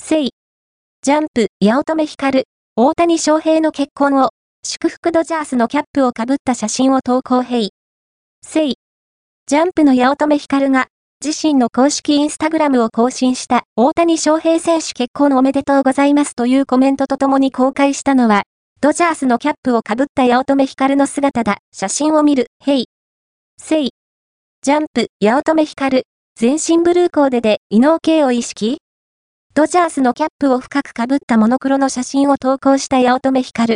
セイ。ジャンプ、八乙女光、大谷翔平の結婚を、祝福ドジャースのキャップをかぶった写真を投稿ヘイ。セイ。ジャンプの八乙女光が、自身の公式インスタグラムを更新した大谷翔平選手結婚おめでとうございますというコメントとともに公開したのは、ドジャースのキャップをかぶった八乙女光の姿だ。写真を見る、ヘイ。セイ。ジャンプ、八乙女光、全身ブルーコーデで異能系を意識？ドジャースのキャップを深くかぶったモノクロの写真を投稿した八乙女光。